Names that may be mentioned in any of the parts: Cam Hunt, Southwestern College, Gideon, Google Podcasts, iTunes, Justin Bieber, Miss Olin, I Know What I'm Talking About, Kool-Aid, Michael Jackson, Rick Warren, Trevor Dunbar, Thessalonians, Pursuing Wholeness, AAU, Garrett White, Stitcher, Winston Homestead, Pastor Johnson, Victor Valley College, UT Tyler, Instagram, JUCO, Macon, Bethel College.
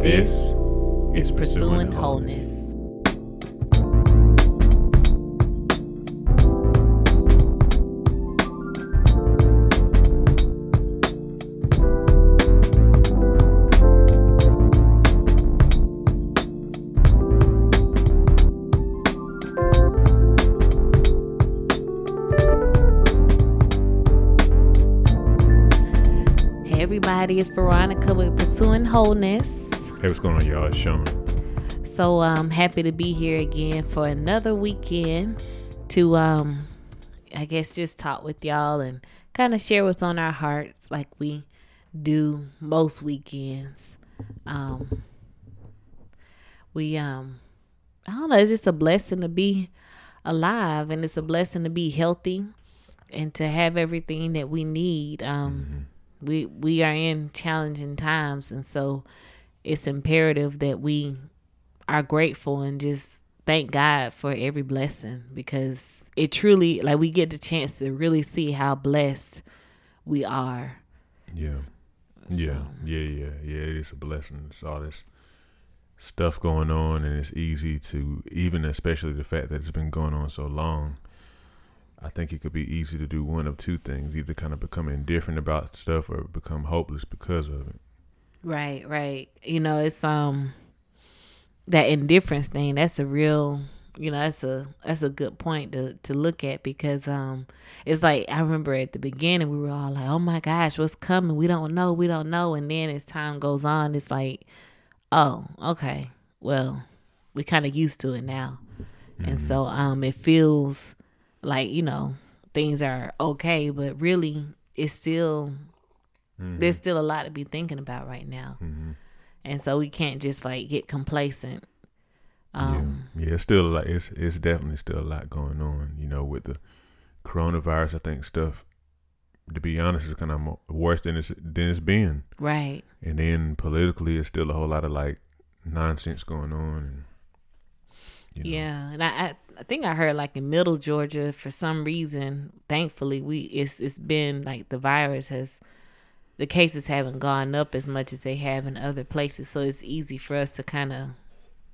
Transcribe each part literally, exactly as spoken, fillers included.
This is Pursuing Wholeness. It's Veronica with Pursuing Wholeness. Hey, what's going on, y'all? It's Sean. So I'm um, happy to be here again for another weekend to, um, I guess, just talk with y'all and kind of share what's on our hearts like we do most weekends. Um, we, um, I don't know, it's just a blessing to be alive, and it's a blessing to be healthy and to have everything that we need. Um, mm-hmm. We we are in challenging times, and so it's imperative that we are grateful and just thank God for every blessing, because it truly, like, we get the chance to really see how blessed we are. Yeah. So. Yeah. Yeah, yeah, yeah. It is a blessing. It's all this stuff going on, and it's easy to, even especially the fact that it's been going on so long, I think it could be easy to do one of two things, either kind of become indifferent about stuff or become hopeless because of it. Right, right. You know, it's um that indifference thing, that's a real, you know, that's a that's a good point to, to look at, because um it's like, I remember at the beginning we were all like, oh my gosh, what's coming? We don't know, we don't know. And then as time goes on, it's like, oh, okay, well, we're kind of used to it now. Mm-hmm. And so um it feels like, you know, things are okay, but really it's still, mm-hmm. there's still a lot to be thinking about right now. Mm-hmm. And so we can't just like get complacent. Um, yeah. yeah, it's still like, it's, it's definitely still a lot going on, you know, with the coronavirus. I think stuff, to be honest, is kind of worse than it's, than it's been. Right. And then politically, it's still a whole lot of like nonsense going on. And, you know. Yeah, and I, I think I heard like in Middle Georgia, for some reason, thankfully we it's it's been like the virus has, the cases haven't gone up as much as they have in other places, so it's easy for us to kind of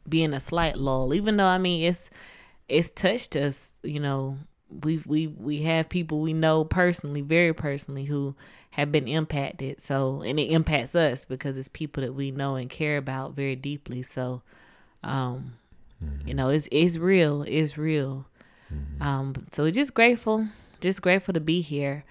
be in a slight lull, even though I mean it's it's touched us. You know, we we we have people we know personally, very personally, who have been impacted. So, and it impacts us because it's people that we know and care about very deeply. So, um. Mm-hmm. You know, it's it's real, it's real. Mm-hmm. Um, so we're just grateful, just grateful to be here.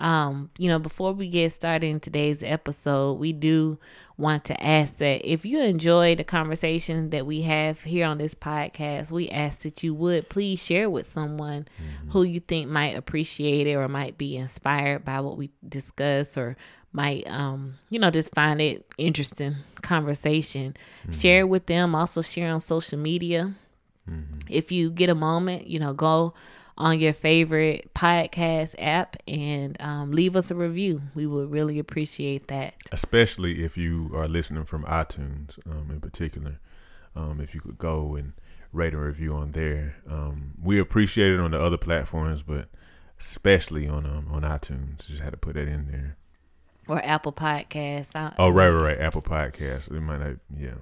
Um, you know, before we get started in today's episode, we do want to ask that if you enjoy the conversation that we have here on this podcast, we ask that you would please share with someone mm-hmm. who you think might appreciate it or might be inspired by what we discuss, or might, um, you know, just find it interesting conversation. Mm-hmm. Share with them. Also share on social media. Mm-hmm. If you get a moment, you know, go on your favorite podcast app and um, leave us a review. We would really appreciate that. Especially if you are listening from iTunes, um, in particular. Um, if you could go and rate and review on there. Um, we appreciate it on the other platforms, but especially on um, on iTunes. Just had to put that in there. Or Apple Podcasts. I, oh, right, right, right. Apple Podcasts. It might not, yeah.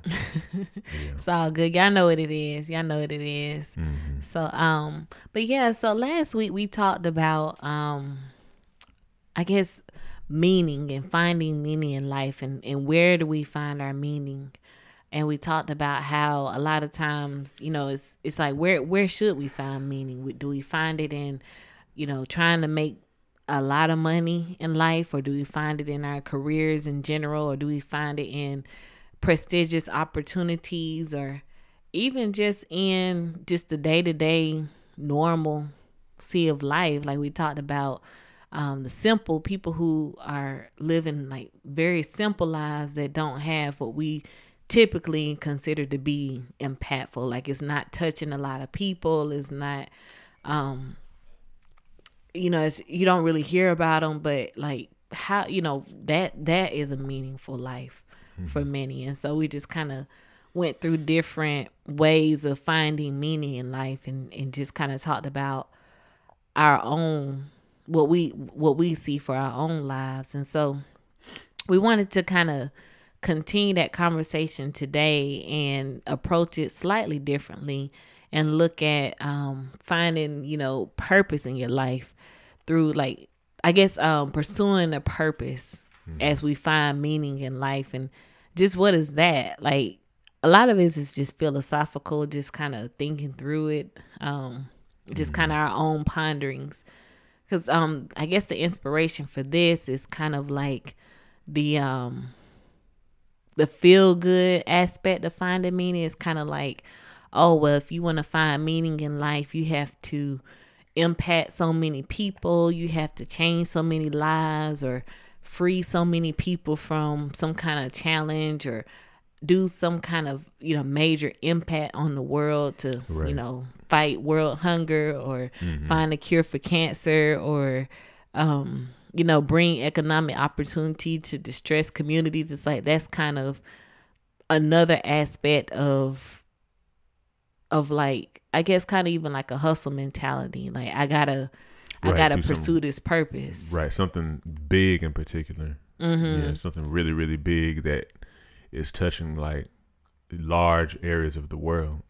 yeah. It's all good. Y'all know what it is. Y'all know what it is. Mm-hmm. So, um, but yeah, so last week we talked about, um, I guess, meaning and finding meaning in life, and, and where do we find our meaning? And we talked about how a lot of times, you know, it's it's like, where where should we find meaning? Do we find it in, you know, trying to make a lot of money in life, or do we find it in our careers in general, or do we find it in prestigious opportunities, or even just in just the day-to-day normalcy of life? Like we talked about, um, the simple people who are living like very simple lives that don't have what we typically consider to be impactful. Like, it's not touching a lot of people. It's not, um, you know, it's, you don't really hear about them, but like, how, you know, that, that is a meaningful life mm-hmm. for many. And so we just kind of went through different ways of finding meaning in life, and, and just kind of talked about our own, what we, what we see for our own lives. And so we wanted to kind of continue that conversation today and approach it slightly differently and look at um, finding, you know, purpose in your life through, like, I guess, um, pursuing a purpose mm-hmm. as we find meaning in life. And just what is that? Like, a lot of it is just philosophical, just kind of thinking through it, um, just mm-hmm. kind of our own ponderings. Because um, I guess the inspiration for this is kind of like the um, the feel-good aspect of finding meaning. Is kind of like, oh, well, if you want to find meaning in life, you have to impact so many people. You have to change so many lives or free so many people from some kind of challenge or do some kind of, you know, major impact on the world to, right. you know, fight world hunger or mm-hmm. find a cure for cancer or, um, you know, bring economic opportunity to distressed communities. It's like, that's kind of another aspect of, of like, I guess kind of even like a hustle mentality. Like I gotta, right, I gotta pursue some, this purpose. Right. Something big in particular. Mm-hmm. Yeah, something really, really big that is touching like large areas of the world.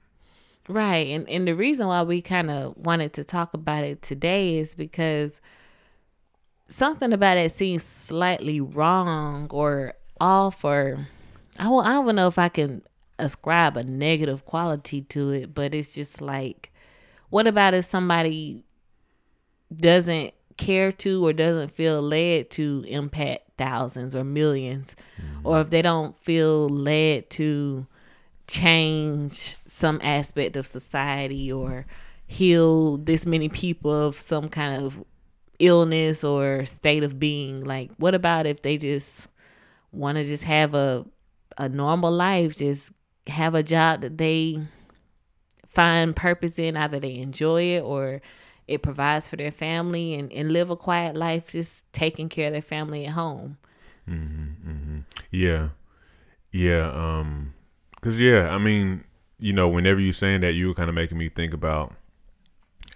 Right. And and the reason why we kind of wanted to talk about it today is because something about it seems slightly wrong or off, or I don't, I don't know if I can ascribe a negative quality to it, but it's just like, what about if somebody doesn't care to or doesn't feel led to impact thousands or millions, mm-hmm. or if they don't feel led to change some aspect of society or heal this many people of some kind of illness or state of being? Like, what about if they just want to just have a a normal life, just have a job that they find purpose in, either they enjoy it or it provides for their family, and, and live a quiet life, just taking care of their family at home. Mm-hmm, mm-hmm. Yeah. Yeah. Um, cause yeah, I mean, you know, whenever you saying that, you were kind of making me think about,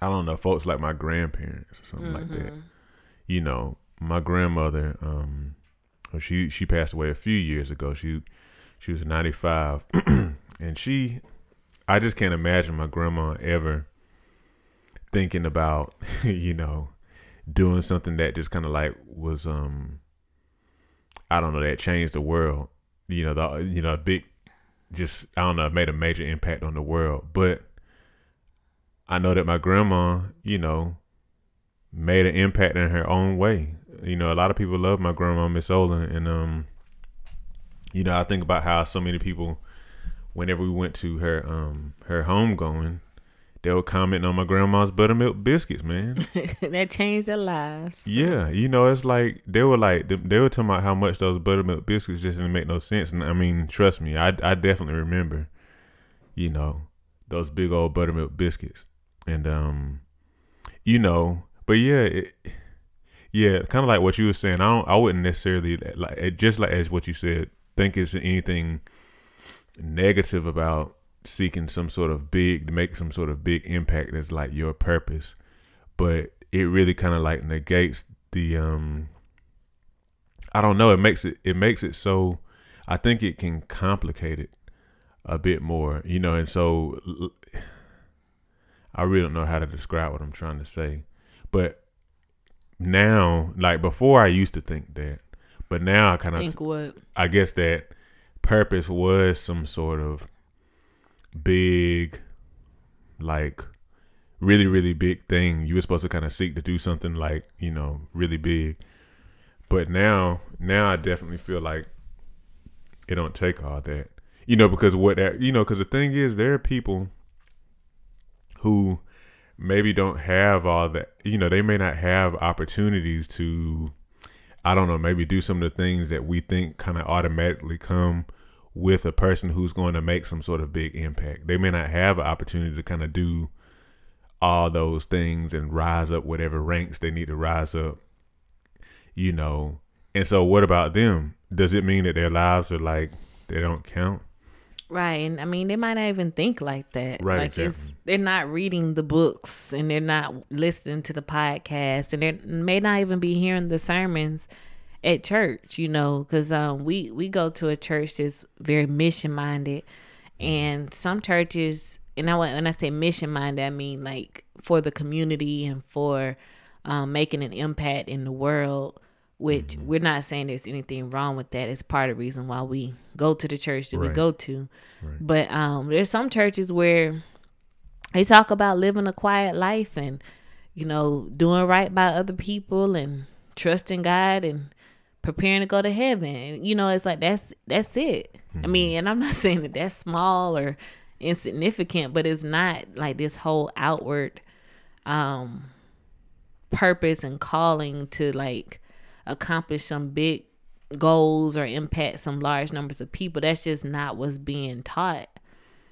I don't know, folks like my grandparents or something mm-hmm. like that. You know, my grandmother, um, she, she passed away a few years ago. She, she was ninety-five and she, I just can't imagine my grandma ever thinking about, you know, doing something that just kind of like was, um, I don't know, that changed the world, you know, the, you know, a big, just, I don't know, made a major impact on the world. But I know that my grandma, you know, made an impact in her own way. You know, a lot of people love my grandma, Miss Olin. And, um, you know, I think about how so many people, whenever we went to her, um, her homegoing, they were commenting on my grandma's buttermilk biscuits, man. That changed their lives. Yeah. You know, it's like, they were like, they were talking about how much those buttermilk biscuits just didn't make no sense. And I mean, trust me, I, I definitely remember, you know, those big old buttermilk biscuits. And, um, you know, but yeah, it, yeah, kind of like what you were saying. I don't, I wouldn't necessarily, like, just like as what you said, think it's anything negative about seeking some sort of big, to make some sort of big impact that's like your purpose. But it really kind of like negates the, um, I don't know, it makes it, it makes it so, I think it can complicate it a bit more, you know. And so I really don't know how to describe what I'm trying to say. But now, like before I used to think that, but now I kind of think what? I guess that purpose was some sort of big, like really, really big thing. You were supposed to kind of seek to do something like, you know, really big. But now, now I definitely feel like it don't take all that, you know, because what that, you know, because the thing is, there are people who maybe don't have all that, you know, they may not have opportunities to, I don't know, maybe do some of the things that we think kind of automatically come with a person who's going to make some sort of big impact. They may not have an opportunity to kind of do all those things and rise up whatever ranks they need to rise up, you know. And so what about them? Does it mean that their lives are like, they don't count? Right. And I mean, they might not even think like that. Right. Like exactly. It's, they're not reading the books and they're not listening to the podcast and they may not even be hearing the sermons. at church, you know, because um, we, we go to a church that's very mission-minded. And some churches, and I, when I say mission-minded, I mean like for the community and for um, making an impact in the world, which mm-hmm. we're not saying there's anything wrong with that. It's part of the reason why we go to the church that right. we go to. Right. But um, there's some churches where they talk about living a quiet life and, you know, doing right by other people and trusting God and preparing to go to heaven. And, you know, it's like, that's, that's it. Mm-hmm. I mean, and I'm not saying that that's small or insignificant, but it's not like this whole outward um, purpose and calling to like accomplish some big goals or impact some large numbers of people. That's just not what's being taught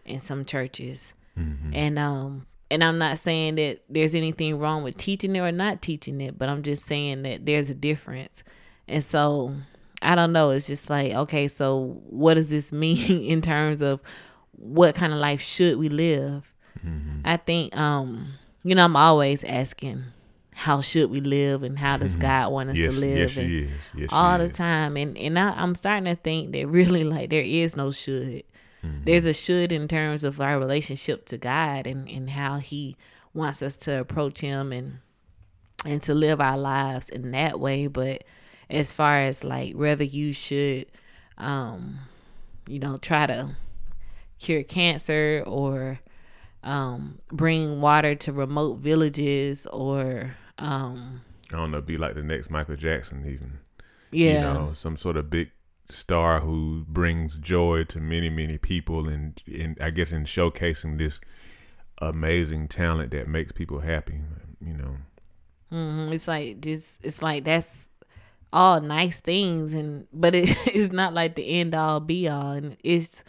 in some churches. Mm-hmm. And, um, and I'm not saying that there's anything wrong with teaching it or not teaching it, but I'm just saying that there's a difference. And so I don't know. It's just like, okay, so what does this mean in terms of what kind of life should we live? Mm-hmm. I think, um, you know, I'm always asking, how should we live and how does mm-hmm. God want us yes, to live? Yes, and she is. Yes, all she the is. Time. And, and I, I'm starting to think that really like there is no should. Mm-hmm. There's a should in terms of our relationship to God and, and how he wants us to approach him and and to live our lives in that way. But as far as like whether you should, um, you know, try to cure cancer or um, bring water to remote villages or... Um, I don't know, be like the next Michael Jackson even. Yeah. You know, some sort of big star who brings joy to many many people and, and I guess in showcasing this amazing talent that makes people happy, you know. Mm-hmm. It's like just it's like that's all nice things, and but it, it's not like the end all be all, and it's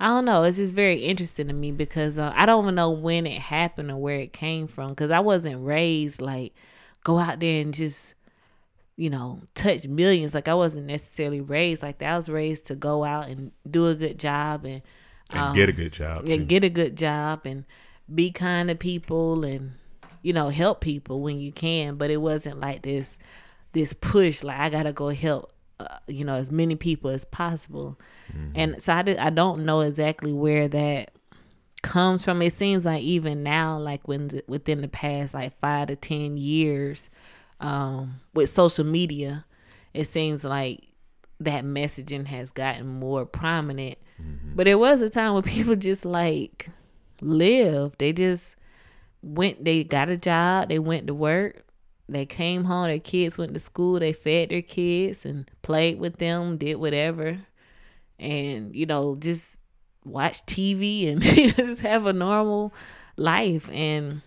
I don't know, it's just very interesting to me because uh, I don't even know when it happened or where it came from, because I wasn't raised like go out there and just, you know, touch millions. Like I wasn't necessarily raised like that. I was raised to go out and do a good job and, um, and get a good job and too. get a good job and be kind to people and, you know, help people when you can. But it wasn't like this, this push, like I got to go help, uh, you know, as many people as possible. Mm-hmm. And so I, did, I don't know exactly where that comes from. It seems like even now, like when the, within the past, like five to ten years, Um, with social media, it seems like that messaging has gotten more prominent. Mm-hmm. But it was a time when people just like lived. They just went, they got a job, they went to work, they came home, their kids went to school, they fed their kids and played with them, did whatever. And, you know, just watch T V and just have a normal life. And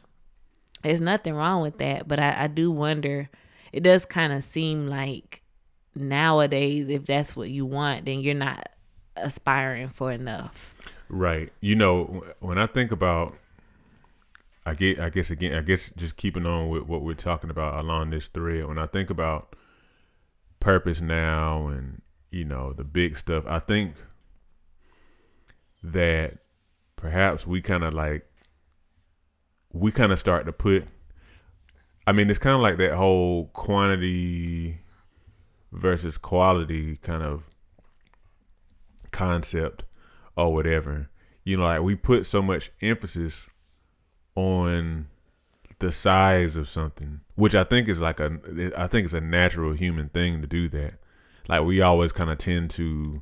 there's nothing wrong with that, but I, I do wonder, it does kind of seem like nowadays, if that's what you want, then you're not aspiring for enough. Right. You know, when I think about, I get, I guess again, I guess just keeping on with what we're talking about along this thread, when I think about purpose now and, you know, the big stuff, I think that perhaps we kind of like, we kind of start to put, I mean, it's kind of like that whole quantity versus quality kind of concept or whatever. You know, like we put so much emphasis on the size of something, which I think is like a, I think it's a natural human thing to do that. Like we always kind of tend to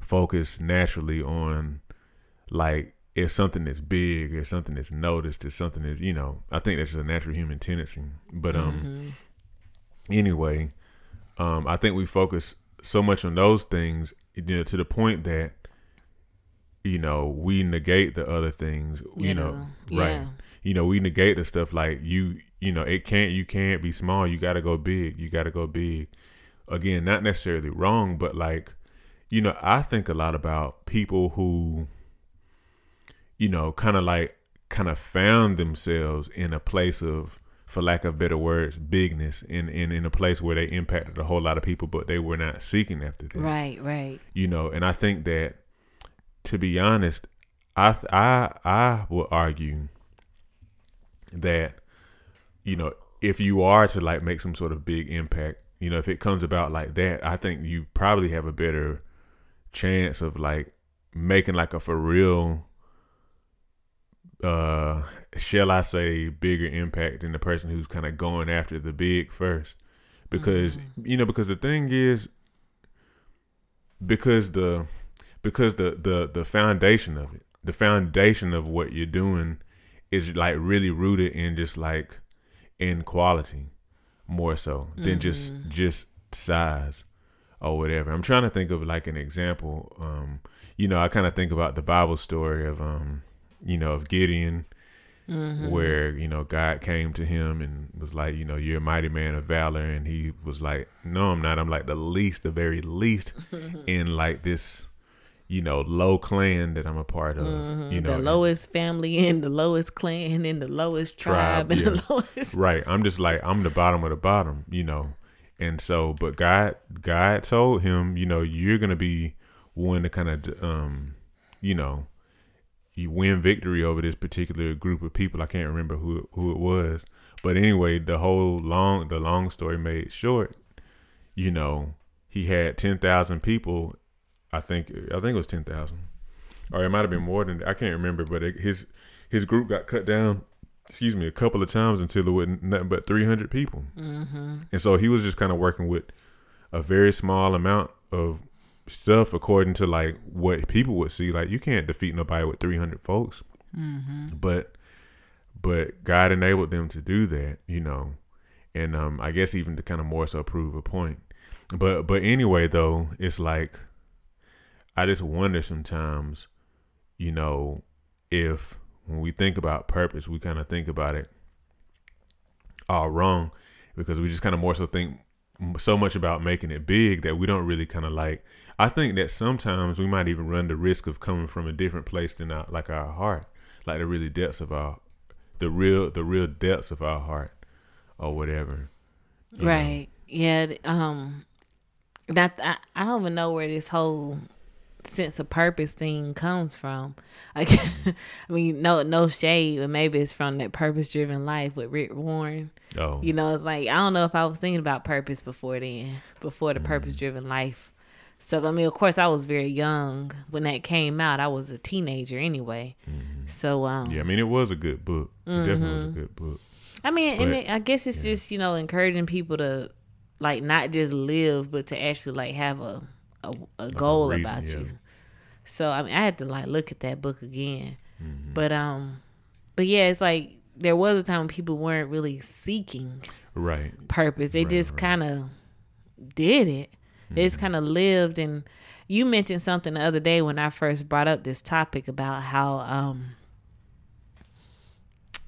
focus naturally on like, if something is big, if something is noticed, if something is, you know, I think that's just a natural human tendency. But um, mm-hmm. anyway, um, I think we focus so much on those things, you know, to the point that, you know, we negate the other things, you, you know, know. Yeah. Right. You know, we negate the stuff like you, you know, it can't, you can't be small. You got to go big. You got to go big. Again, not necessarily wrong, but like, you know, I think a lot about people who, you know, kind of like kind of found themselves in a place of, for lack of better words, bigness, and in, in, in a place where they impacted a whole lot of people, but they were not seeking after that. Right, right. You know, and I think that, to be honest, I I I will argue that, you know, if you are to like make some sort of big impact, You know, if it comes about like that, I think you probably have a better chance of like making like a for real, uh, shall I say, bigger impact than the person who's kind of going after the big first. Because, mm-hmm. you know, because the thing is, because the, because the, the, the foundation of it, the foundation of what you're doing is like really rooted in just like inequality more so than mm-hmm. just, just size or whatever. I'm trying to think of like an example. Um, you know, I kind of think about the Bible story of, um, you know, of Gideon, mm-hmm. where, you know, God came to him and was like, you know, you're a mighty man of valor. And he was like, no, I'm not. I'm like the least, the very least in like this, you know, low clan that I'm a part of, mm-hmm. you know, the lowest family in the lowest clan in the lowest tribe, tribe and yeah. the lowest. Right. I'm just like, I'm the bottom of the bottom, you know? And so, but God, God told him, you know, you're going to be one to kind of, um, you know, you win victory over this particular group of people. I can't remember who, who it was, but anyway, the whole long, the long story made short, you know, he had ten thousand people. I think I think it was ten thousand, or it might have been more than that. I can't remember. But it, his his group got cut down, excuse me, a couple of times until it wasn't nothing but three hundred people. Mm-hmm. And so he was just kind of working with a very small amount of stuff, according to like what people would see. Like you can't defeat nobody with three hundred folks, mm-hmm. but but God enabled them to do that, you know. And um, I guess even to kind of more so prove a point. But but anyway, though, it's like, I just wonder sometimes, you know, if when we think about purpose, we kind of think about it all wrong, because we just kind of more so think so much about making it big that we don't really kind of like, I think that sometimes we might even run the risk of coming from a different place than our, like our heart, like the really depths of our, the real, the real depths of our heart or whatever. Right. Know? Yeah. Um, that, I, I don't even know where this whole sense of purpose thing comes from. Like, I mean, no no shade, but maybe it's from that Purpose Driven Life with Rick Warren. Oh. You know, it's like, I don't know if I was thinking about purpose before then, before the mm. Purpose Driven Life. So, I mean, of course, I was very young when that came out. I was a teenager anyway. Mm-hmm. So, um, yeah, I mean, it was a good book. Mm-hmm. It definitely was a good book. I mean, but, and it, I guess it's yeah. just, you know, encouraging people to, like, not just live, but to actually, like, have a A, a goal like a reason, about yeah. you. So I mean, I had to like look at that book again, mm-hmm. but um, but yeah, it's like there was a time when people weren't really seeking right purpose. They right, just right. kind of did it. Mm-hmm. They just kind of lived. And you mentioned something the other day when I first brought up this topic about how um,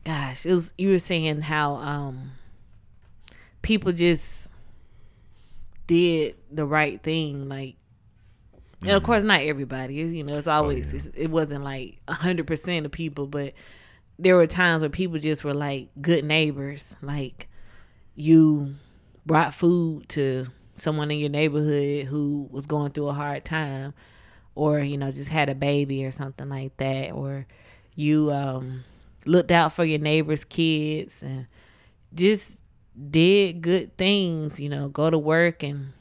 gosh, it was you were saying how um, people just did the right thing, like. And of course, not everybody, you know, it's always, oh, yeah. it's, it wasn't like one hundred percent of people, but there were times where people just were like good neighbors. Like you brought food to someone in your neighborhood who was going through a hard time, or, you know, just had a baby or something like that. Or you um, looked out for your neighbor's kids and just did good things, you know, go to work and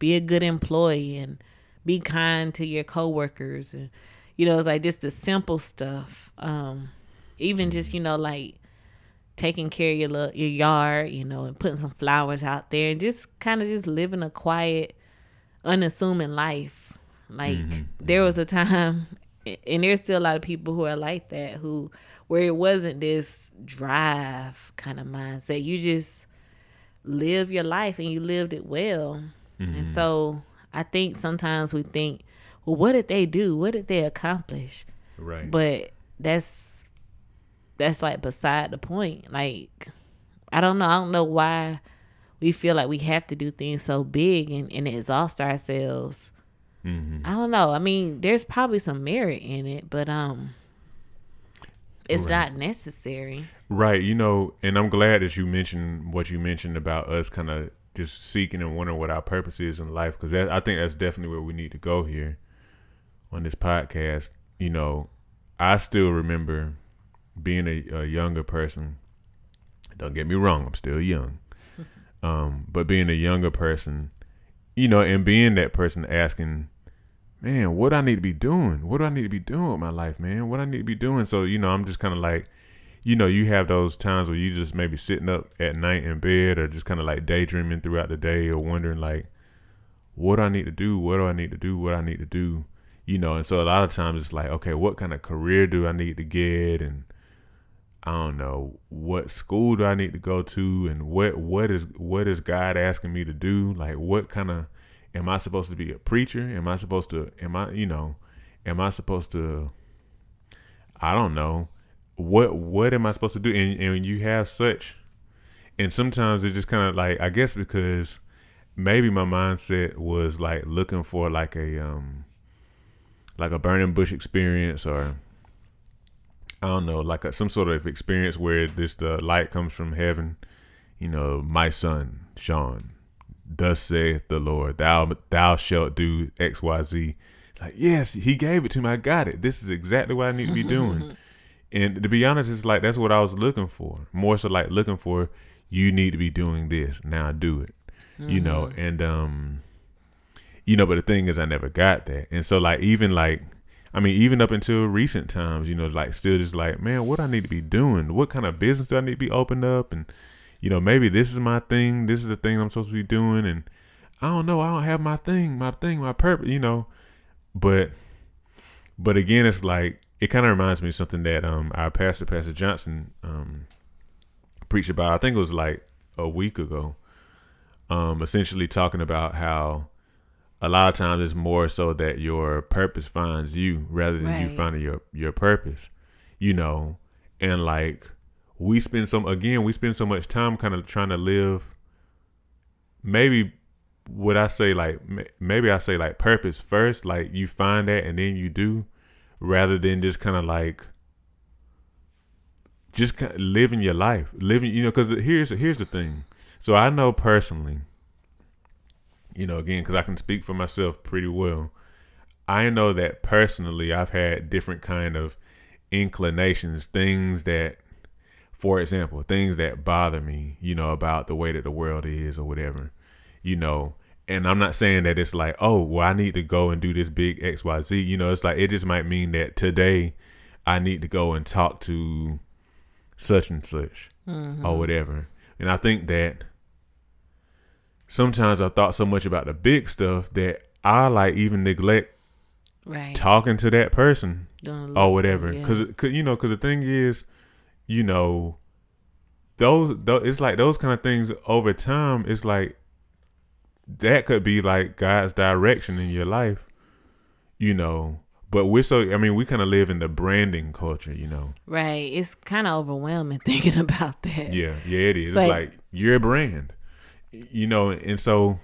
be a good employee and be kind to your coworkers. And, you know, it's like just the simple stuff. Um, even just, you know, like taking care of your, lo- your yard, you know, and putting some flowers out there and just kind of just living a quiet, unassuming life. Like mm-hmm. there was a time, and there's still a lot of people who are like that, who where it wasn't this drive kind of mindset. You just live your life and you lived it well. Mm-hmm. And so I think sometimes we think, well, what did they do? What did they accomplish? Right. But that's, that's like beside the point. Like, I don't know. I don't know why we feel like we have to do things so big and, and exhaust ourselves. Mm-hmm. I don't know. I mean, there's probably some merit in it, but, um, it's right. not necessary. Right. You know, and I'm glad that you mentioned what you mentioned about us kind of just seeking and wondering what our purpose is in life, because I think that's definitely where we need to go here on this podcast. You know, I still remember being a, a younger person. Don't get me wrong, I'm still young. Um, but being a younger person, you know, and being that person asking, man, what do I need to be doing? What do I need to be doing with my life, man? What do I need to be doing? So, you know, I'm just kind of like, you know, you have those times where you just maybe sitting up at night in bed or just kind of like daydreaming throughout the day or wondering like, what do I need to do? What do I need to do? What do I need to do? You know, and so a lot of times it's like, okay, what kind of career do I need to get? And I don't know, what school do I need to go to? And what, what is, what is God asking me to do? Like, what kind of, am I supposed to be a preacher? Am I supposed to, am I, you know, am I supposed to, I don't know, what, what am I supposed to do? And, and you have such, and sometimes it just kind of like, I guess because maybe my mindset was like looking for like a, um, like a burning bush experience or, I don't know, like a, some sort of experience where this the light comes from heaven. You know, my son, Sean, thus saith the Lord, thou thou shalt do X, Y, Z. Like, yes, he gave it to me. I got it. This is exactly what I need to be doing. And to be honest, it's like that's what I was looking for. More so like looking for, you need to be doing this. Now do it. Mm-hmm. You know, and, um, you know, but the thing is I never got that. And so like even like, I mean, even up until recent times, you know, like still just like, man, what I need to be doing? What kind of business do I need to be opened up? And, you know, maybe this is my thing. This is the thing I'm supposed to be doing. And I don't know. I don't have my thing, my thing, my purpose, you know. But but again, it's like it kind of reminds me of something that um our pastor, Pastor Johnson, um, preached about. I think it was like a week ago, um, essentially talking about how a lot of times it's more so that your purpose finds you rather than right. you finding your, your purpose, you know, and like we spend some, again, we spend so much time kind of trying to live. Maybe what I say, like, maybe I say like purpose first, like you find that and then you do rather than just kind of like just kind of living your life, living, you know, cause here's, here's the thing. So I know personally, you know, again, because I can speak for myself pretty well. I know that personally I've had different kind of inclinations, things that, for example, things that bother me, you know, about the way that the world is or whatever, you know, and I'm not saying that it's like, oh, well, I need to go and do this big X Y Z. You know, it's like it just might mean that today I need to go and talk to such and such mm-hmm. or whatever. And I think that sometimes I thought so much about the big stuff that I like even neglect right. talking to that person Don't or whatever. Them, yeah. Cause, cause you know, cause the thing is, you know, those, those it's like those kind of things over time. It's like that could be like God's direction in your life, you know. But we're so, I mean, we kind of live in the branding culture, you know. Right. It's kind of overwhelming thinking about that. Yeah. Yeah, it is. It's, it's like, like your brand. You know, and so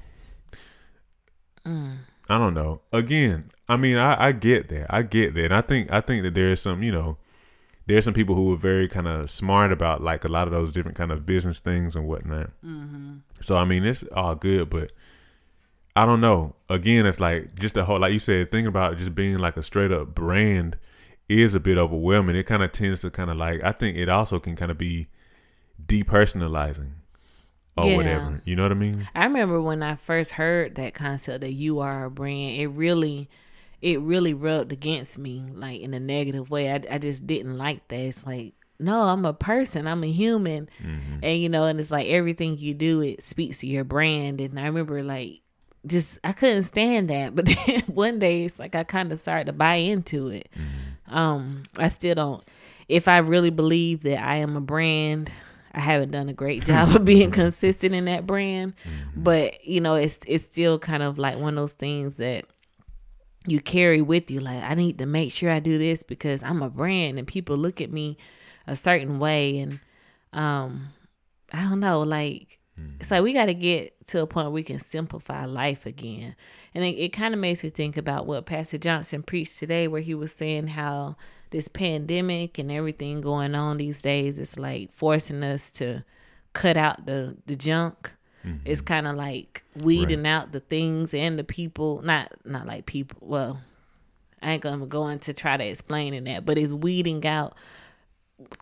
mm. I don't know. Again, I mean, I, I get that. I get that. And I think I think that there is some, you know, there's some people who are very kind of smart about like a lot of those different kind of business things and whatnot. Mm-hmm. So, I mean, it's all good, but I don't know. Again, it's like just the whole, like you said, thinking about just being like a straight up brand is a bit overwhelming. It kind of tends to kind of like, I think it also can kind of be depersonalizing. Or yeah. whatever. You know what I mean? I remember when I first heard that concept that you are a brand, it really, it really rubbed against me, like in a negative way. I, I just didn't like that. It's like, no, I'm a person. I'm a human. Mm-hmm. And, you know, and it's like everything you do, it speaks to your brand. And I remember like, just, I couldn't stand that. But then one day it's like, I kind of started to buy into it. Mm-hmm. Um, I still don't, if I really believe that I am a brand, I haven't done a great job of being consistent in that brand, but you know, it's, it's still kind of like one of those things that you carry with you. Like I need to make sure I do this because I'm a brand and people look at me a certain way. And, um, I don't know, like, it's like, we got to get to a point where we can simplify life again. And it, it kind of makes me think about what Pastor Johnson preached today, where he was saying how this pandemic and everything going on these days, it's like forcing us to cut out the, the junk. Mm-hmm. It's kind of like weeding right. out the things and the people, not, not like people. Well, I ain't going to go into try to explain in that, but it's weeding out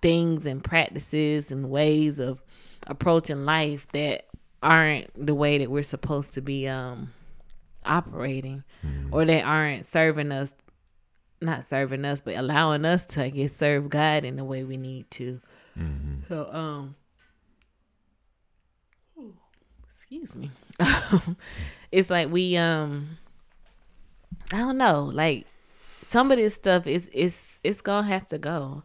things and practices and ways of approaching life that aren't the way that we're supposed to be um, operating, mm-hmm. or they aren't serving us, not serving us, but allowing us to, I guess, serve God in the way we need to. Mm-hmm. So, um, excuse me. It's like we, um, I don't know, like some of this stuff is, it's, it's gonna have to go,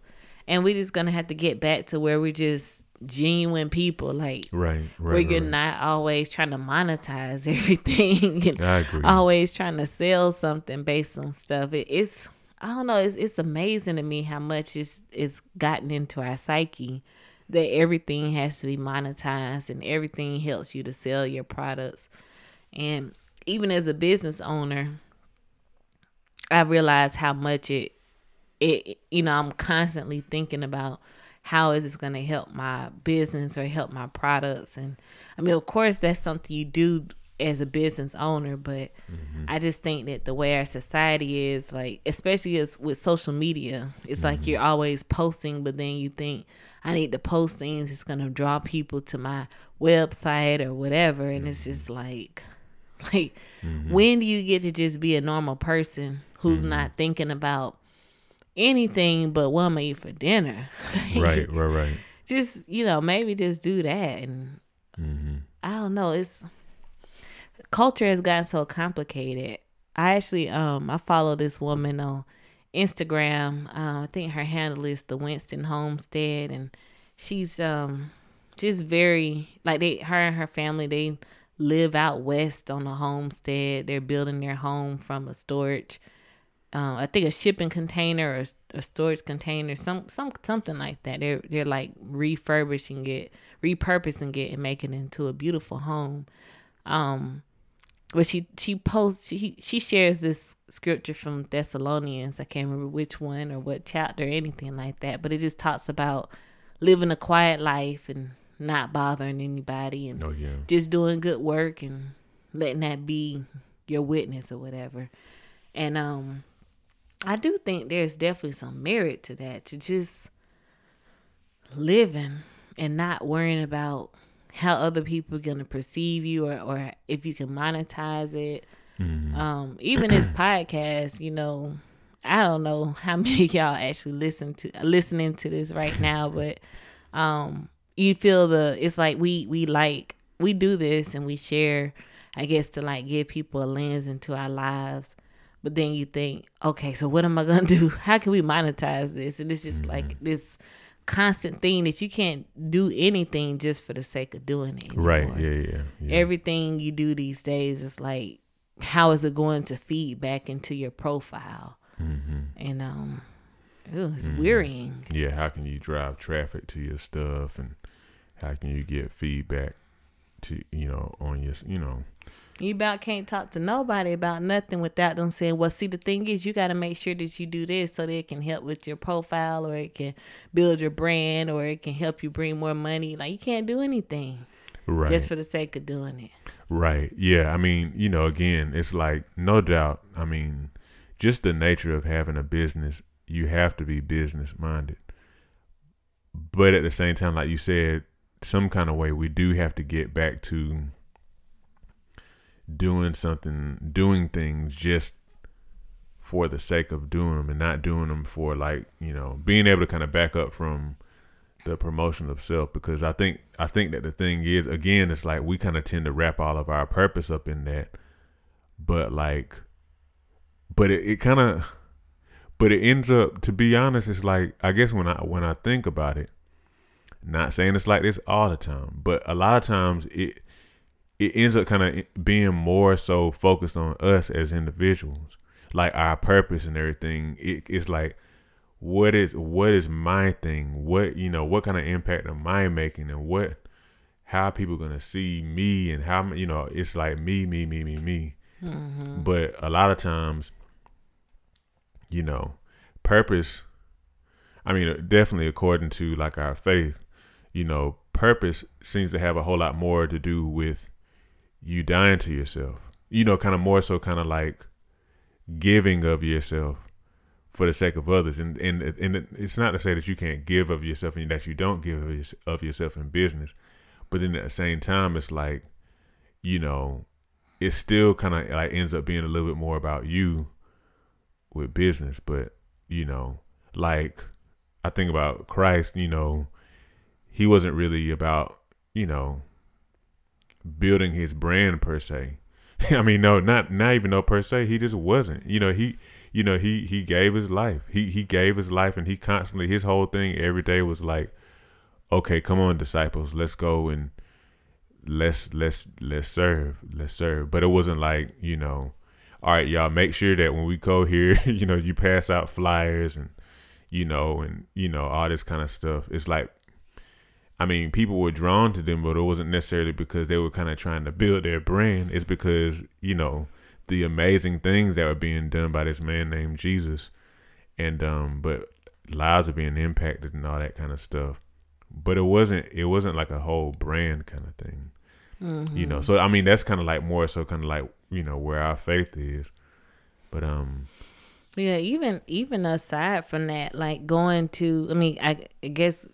and we just gonna have to get back to where we just genuine people, like right, right where you're right. not always trying to monetize everything and I agree. always trying to sell something based on stuff. It, it's I don't know, it's it's amazing to me how much it's it's gotten into our psyche that everything has to be monetized and everything helps you to sell your products. And even as a business owner, I realize how much it it you know, I'm constantly thinking about how is this going to help my business or help my products? And I mean, of course, that's something you do as a business owner, but mm-hmm. I just think that the way our society is, like, especially as with social media, it's mm-hmm. like you're always posting, but then you think, I need to post things. It's going to draw people to my website or whatever. And mm-hmm. it's just like, like, mm-hmm. when do you get to just be a normal person who's mm-hmm. not thinking about anything but what I'm gonna eat for dinner? Right, right, right. Just, you know, maybe just do that. And mm-hmm. I don't know, it's culture has gotten so complicated. I actually um I follow this woman on Instagram. Uh, I think her handle is the Winston Homestead, and she's um just very like they her and her family, they live out west on a homestead. They're building their home from a storage Um, I think a shipping container or a storage container, some, some something like that. They're they're like refurbishing it, repurposing it, and making it into a beautiful home. Um, but she she posts she she shares this scripture from Thessalonians. I can't remember which one or what chapter or anything like that. But it just talks about living a quiet life and not bothering anybody and oh, yeah. just doing good work and letting that be your witness or whatever. And um. I do think there's definitely some merit to that, to just living and not worrying about how other people are going to perceive you or, or if you can monetize it. Mm-hmm. Um, even this podcast, you know, I don't know how many of y'all actually listen to listening to this right now, but um, you feel the, it's like we, we like, we do this and we share, I guess, to like give people a lens into our lives. But then you think, okay, so what am I going to do? How can we monetize this? And it's just mm-hmm. like this constant thing that you can't do anything just for the sake of doing it anymore. Right, yeah, yeah, yeah. Everything you do these days is like, how is it going to feed back into your profile? Mm-hmm. And um, ew, it's mm-hmm. wearying. Yeah, how can you drive traffic to your stuff? And how can you get feedback to, you know, on your, you know. You about can't talk to nobody about nothing without them saying, well, see, the thing is, you got to make sure that you do this so that it can help with your profile or it can build your brand or it can help you bring more money. Like, you can't do anything right just for the sake of doing it. Right. Yeah. I mean, you know, again, it's like, no doubt. I mean, just the nature of having a business, you have to be business minded. But at the same time, like you said, some kind of way we do have to get back to doing something, doing things just for the sake of doing them and not doing them for, like, you know, being able to kind of back up from the promotion of self. Because I think, I think that the thing is, again, it's like we kind of tend to wrap all of our purpose up in that, but like, but it, it kind of, but it ends up, to be honest, it's like, I guess when I, when I think about it, not saying it's like this all the time, but a lot of times it, it ends up kind of being more so focused on us as individuals, like our purpose and everything. It, it's like, what is, what is my thing? What, you know, what kind of impact am I making, and what, how are people going to see me, and how, you know, it's like me, me, me, me, me. Mm-hmm. But a lot of times, you know, purpose, I mean, definitely according to like our faith, you know, purpose seems to have a whole lot more to do with you dying to yourself, you know, kind of more so kind of like giving of yourself for the sake of others. And, and, and it's not to say that you can't give of yourself and that you don't give of yourself in business, But then at the same time, it's like, you know, it still kind of like ends up being a little bit more about you with business. But, you know, like I think about Christ, you know, he wasn't really about, you know, building his brand per se. I mean, no, not not even though per se, he just wasn't, you know, he, you know, he, he gave his life, he, he gave his life and he constantly, his whole thing every day was like, okay, come on, disciples, let's go and let's, let's, let's serve, let's serve. But it wasn't like, you know, all right, y'all make sure that when we go here, you know, you pass out flyers and, you know, and, you know, all this kind of stuff. It's like, I mean, people were drawn to them, but it wasn't necessarily because they were kind of trying to build their brand. It's because, you know, the amazing things that were being done by this man named Jesus, and um, but lives are being impacted and all that kind of stuff. But it wasn't, it wasn't like a whole brand kind of thing, mm-hmm. you know. So I mean, that's kind of like more so kind of like, you know, where our faith is. But um, yeah, even even aside from that, like going to, I mean, I, I guess.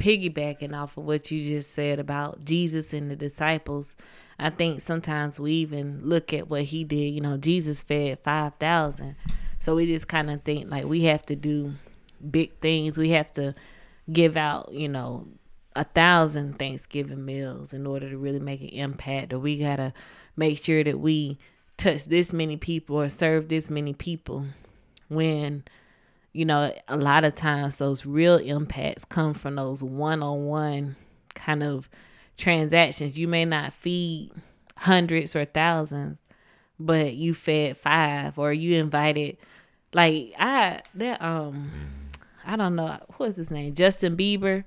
Piggybacking off of what you just said about Jesus and the disciples, I think sometimes we even look at what he did. You know, Jesus fed five thousand. So we just kind of think like we have to do big things. We have to give out, you know, a thousand Thanksgiving meals in order to really make an impact. Or we got to make sure that we touch this many people or serve this many people, when you know, a lot of times those real impacts come from those one-on-one kind of transactions. You may not feed hundreds or thousands, but you fed five, or you invited, like I that um I don't know what's his name, Justin Bieber,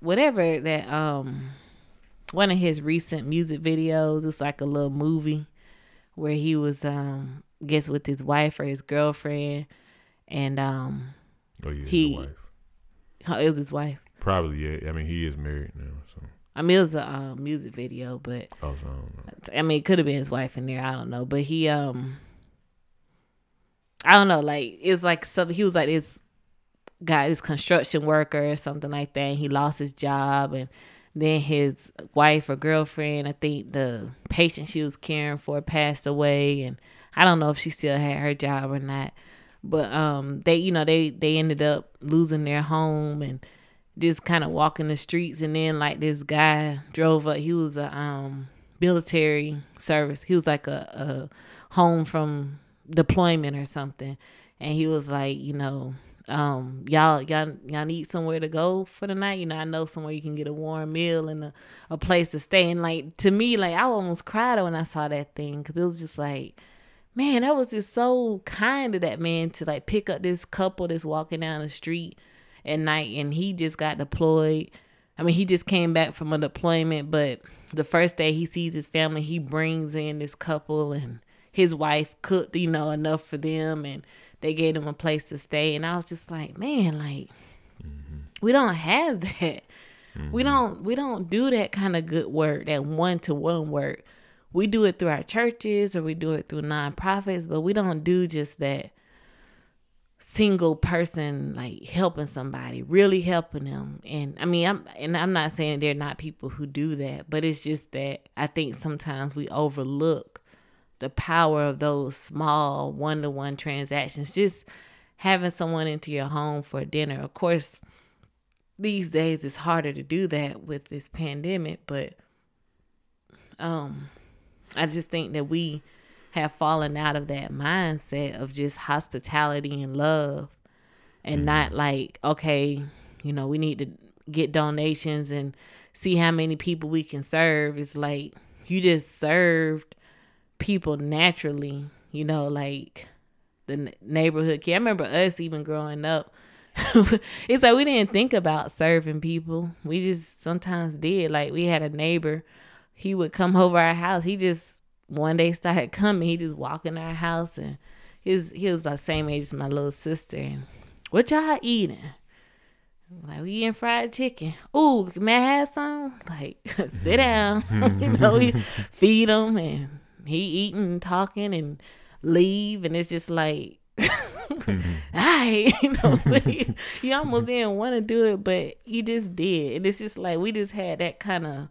whatever that um one of his recent music videos. It's like a little movie where he was um I guess with his wife or his girlfriend. And um, oh, yeah, he, his wife. How is his wife? Probably, yeah. I mean, he is married now. So I mean, it was a uh, music video, but oh, so I don't know. I mean, it could have been his wife in there. I don't know, but he, um, I don't know. Like it's like some, he was like this guy, this construction worker or something like that. And he lost his job, and then his wife or girlfriend, I think the patient she was caring for passed away, and I don't know if she still had her job or not. But um, they, you know, they, they ended up losing their home and just kind of walking the streets. And then like this guy drove up. He was a um, military service. He was like a, a home from deployment or something. And he was like, you know, um, y'all y'all y'all need somewhere to go for the night. You know, I know somewhere you can get a warm meal and a, a place to stay. And like to me, like I almost cried when I saw that thing, because it was just like, man, that was just so kind of that man to like pick up this couple that's walking down the street at night, and he just got deployed. I mean, he just came back from a deployment, but the first day he sees his family, he brings in this couple, and his wife cooked, you know, enough for them, and they gave him a place to stay. And I was just like, man, like mm-hmm. we don't have that. Mm-hmm. We don't we don't do that kind of good work, that one to one work. We do it through our churches, or we do it through nonprofits, but we don't do just that single person, like helping somebody, really helping them. And I mean, I'm, and I'm not saying they're not people who do that, but it's just that I think sometimes we overlook the power of those small one-to-one transactions, just having someone into your home for dinner. Of course, these days it's harder to do that with this pandemic, but, um, I just think that we have fallen out of that mindset of just hospitality and love, and mm. not like, okay, you know, we need to get donations and see how many people we can serve. It's like you just served people naturally, you know, like the neighborhood kid. I remember us even growing up. It's like we didn't think about serving people. We just sometimes did. Like we had a neighbor. He would come over our house. He just one day started coming. He just walked in our house, and his he was like same age as my little sister. And what y'all eating? I'm like, we eating fried chicken. Ooh, may I have some? Like, sit down. You know, we feed him, and he eating, talking, and leave. And it's just like I, you know, like, you almost didn't want to do it, but you just did. And it's just like, we just had that kind of,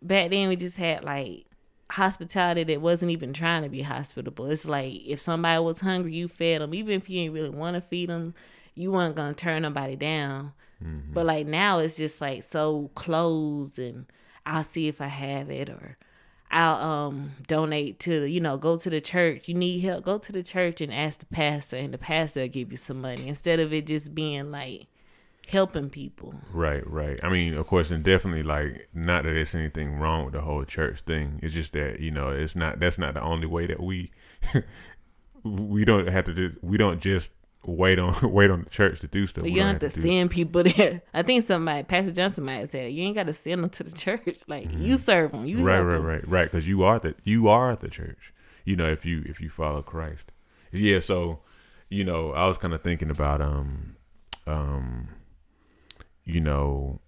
back then we just had like hospitality that wasn't even trying to be hospitable. It's like, if somebody was hungry, you fed them. Even if you didn't really want to feed them, you weren't going to turn nobody down. Mm-hmm. But like now it's just like so closed, and I'll see if I have it, or I'll um, donate to, you know, go to the church. You need help, go to the church and ask the pastor, and the pastor will give you some money, instead of it just being like helping people. Right, right. I mean, of course, and definitely, like, not that it's anything wrong with the whole church thing. It's just that, you know, it's not, that's not the only way that we, we don't have to, do, we don't just wait on wait on the church to do stuff. But you don't have to, have to send do. people there. I think somebody, Pastor Johnson might have said, you ain't got to send them to the church. Like, mm-hmm. you serve them. You right, right, them. right, right. Because you are the you are the church. You know, if you if you follow Christ. Yeah. So, you know, I was kind of thinking about um um, you know,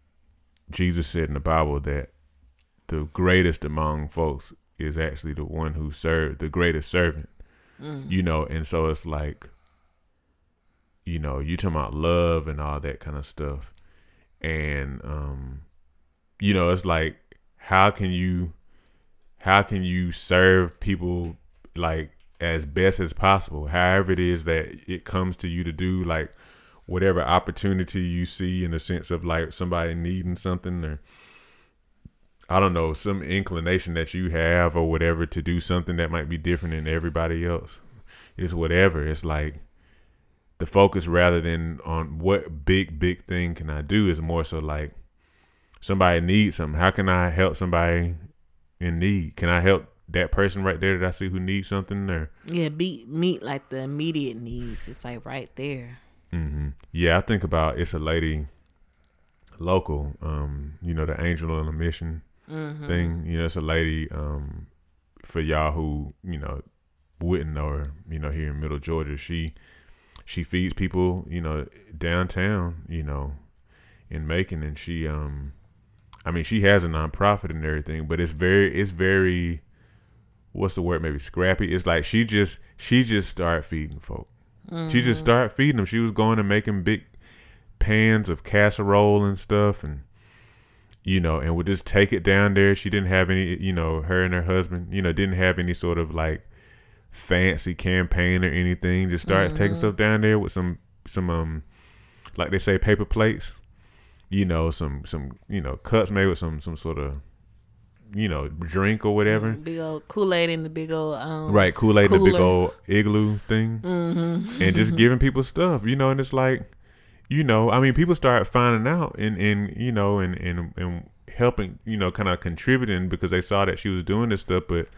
Jesus said in the Bible that the greatest among folks is actually the one who served, the greatest servant. Mm. You know, and so it's like, you know, you talking about love and all that kind of stuff. And, um, you know, it's like, how can you, how can you serve people like as best as possible? However it is that it comes to you to do, like whatever opportunity you see in the sense of like somebody needing something, or I don't know, some inclination that you have or whatever to do something that might be different than everybody else. It's whatever. It's like, the focus rather than on what big, big thing can I do is more so like somebody needs something. How can I help somebody in need? Can I help that person right there that I see who needs something? Or yeah, be, meet like the immediate needs. It's like right there. Mm-hmm. Yeah, I think about, it's a lady local, um, you know, the angel on a mission mm-hmm. thing. You know, it's a lady um, for y'all who, you know, wouldn't know her, you know, here in Middle Georgia. She... She feeds people, you know, downtown, you know, in Macon. And she, um, I mean, she has a nonprofit and everything, but it's very, it's very, what's the word? Maybe scrappy. It's like, she just, she just started feeding folk. Mm-hmm. She just started feeding them. She was going and making big pans of casserole and stuff. And, you know, and would just take it down there. She didn't have any, you know, her and her husband, you know, didn't have any sort of like fancy campaign or anything, just starts mm-hmm. taking stuff down there with some some um like they say paper plates, you know, some some you know cups made with some some sort of, you know, drink or whatever, big old Kool-Aid in the big old um right Kool-Aid in the big old igloo thing, mm-hmm. and just giving people stuff, you know. And it's like, you know, I mean, people start finding out and and you know and and and helping, you know, kind of contributing because they saw that she was doing this stuff. But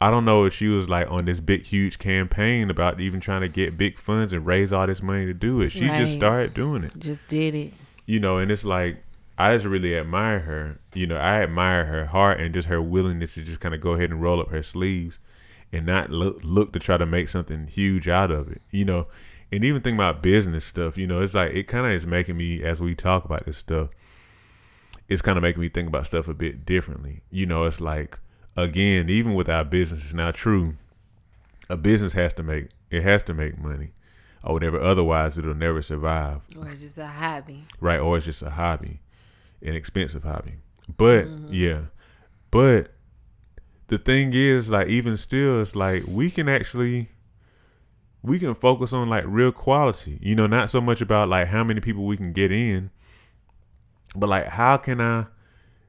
I don't know if she was like on this big, huge campaign about even trying to get big funds and raise all this money to do it. She right. just started doing it. Just did it. You know, and it's like, I just really admire her. You know, I admire her heart and just her willingness to just kind of go ahead and roll up her sleeves and not look, look to try to make something huge out of it. You know, and even think about business stuff, you know, it's like, it kind of is making me, as we talk about this stuff, it's kind of making me think about stuff a bit differently. You know, it's like, again, even with our business, it's not true. A business has to make, it has to make money or whatever. Otherwise, it'll never survive. Or it's just a hobby. Right. Or it's just a hobby, an expensive hobby. But mm-hmm. yeah, but the thing is, like, even still, it's like we can actually, we can focus on like real quality, you know, not so much about like how many people we can get in, but like, how can I,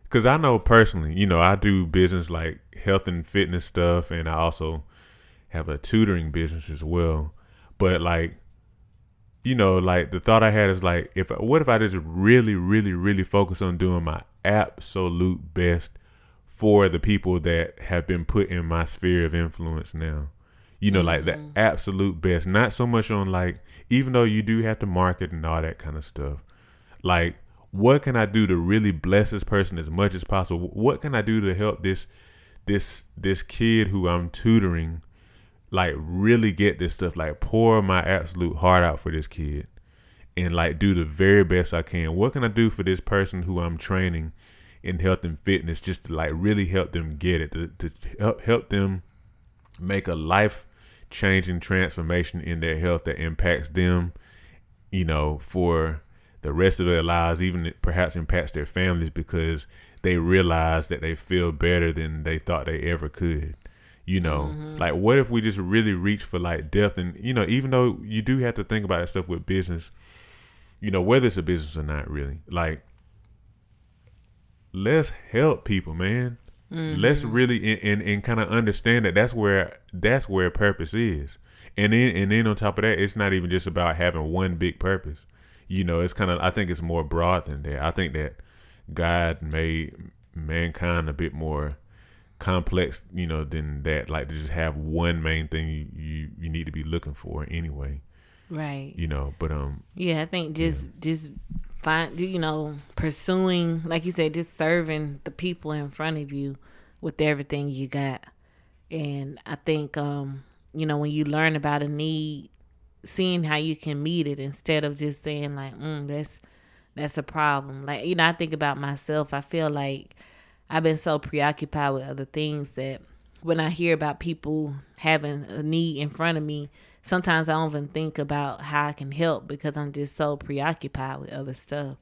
because I know personally, you know, I do business like health and fitness stuff, and I also have a tutoring business as well. But like, you know, like the thought I had is like, if what if I just really, really, really focus on doing my absolute best for the people that have been put in my sphere of influence now? You know, mm-hmm. like the absolute best. Not so much on like, even though you do have to market and all that kind of stuff, like, what can I do to really bless this person as much as possible? What can I do to help this, this, this kid who I'm tutoring, like really get this stuff, like pour my absolute heart out for this kid and like do the very best I can. What can I do for this person who I'm training in health and fitness, just to like really help them get it, to, to help, help them make a life change and transformation in their health that impacts them, you know, for the rest of their lives, even perhaps impacts their families, because they realize that they feel better than they thought they ever could. You know, mm-hmm. like, what if we just really reach for like depth? And, you know, even though you do have to think about that stuff with business, you know, whether it's a business or not, really, like, let's help people, man. Mm-hmm. Let's really and, and, and kind of understand that that's where that's where purpose is. And then and then on top of that, it's not even just about having one big purpose. You know, it's kind of, I think it's more broad than that. I think that God made mankind a bit more complex, you know, than that. Like, to just have one main thing you, you, you need to be looking for anyway. Right. You know, but um. Yeah, I think just yeah. just find, you know, pursuing, like you said, just serving the people in front of you with everything you got. And I think um, you know, when you learn about a need, seeing how you can meet it instead of just saying like, mm, that's that's a problem. Like, you know, I think about myself. I feel like I've been so preoccupied with other things that when I hear about people having a need in front of me, sometimes I don't even think about how I can help because I'm just so preoccupied with other stuff.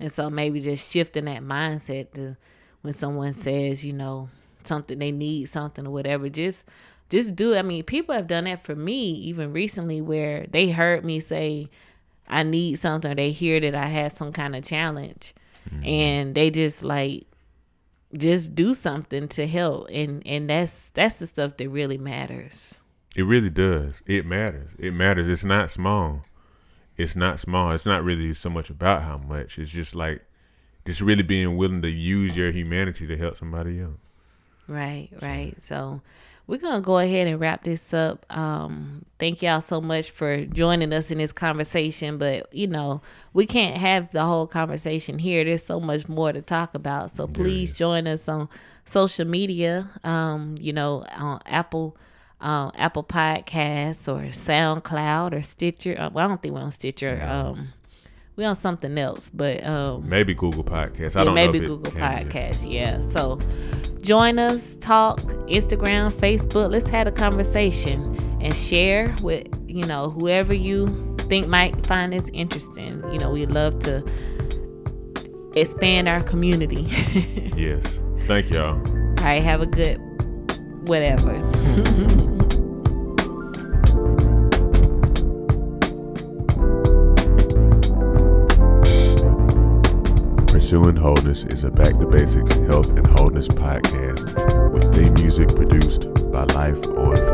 And so maybe just shifting that mindset to when someone says, you know, something, they need something or whatever, just just do it. I mean, people have done that for me even recently where they heard me say I need something, or they hear that I have some kind of challenge, mm-hmm. and they just like just do something to help. And, and that's that's the stuff that really matters. It really does. It matters. It matters. It's not small. It's not small. It's not really so much about how much. It's just like just really being willing to use your humanity to help somebody else. Right, right. So we're going to go ahead and wrap this up. Um, thank y'all so much for joining us in this conversation. But, you know, we can't have the whole conversation here. There's so much more to talk about. So please join us on social media, um, you know, on Apple um, Apple Podcasts or SoundCloud or Stitcher. Well, I don't think we're on Stitcher. No. Um, we're on something else. but um, Maybe Google Podcasts. I yeah, don't maybe know Maybe Google Podcasts, yeah. So join us, talk, Instagram, Facebook. Let's have a conversation and share with, you know, whoever you think might find this interesting. You know, we love to expand our community. Yes. Thank y'all. All right. Have a good whatever. Pursuing Wholeness is a Back to Basics Health and Wholeness podcast with theme music produced by Life on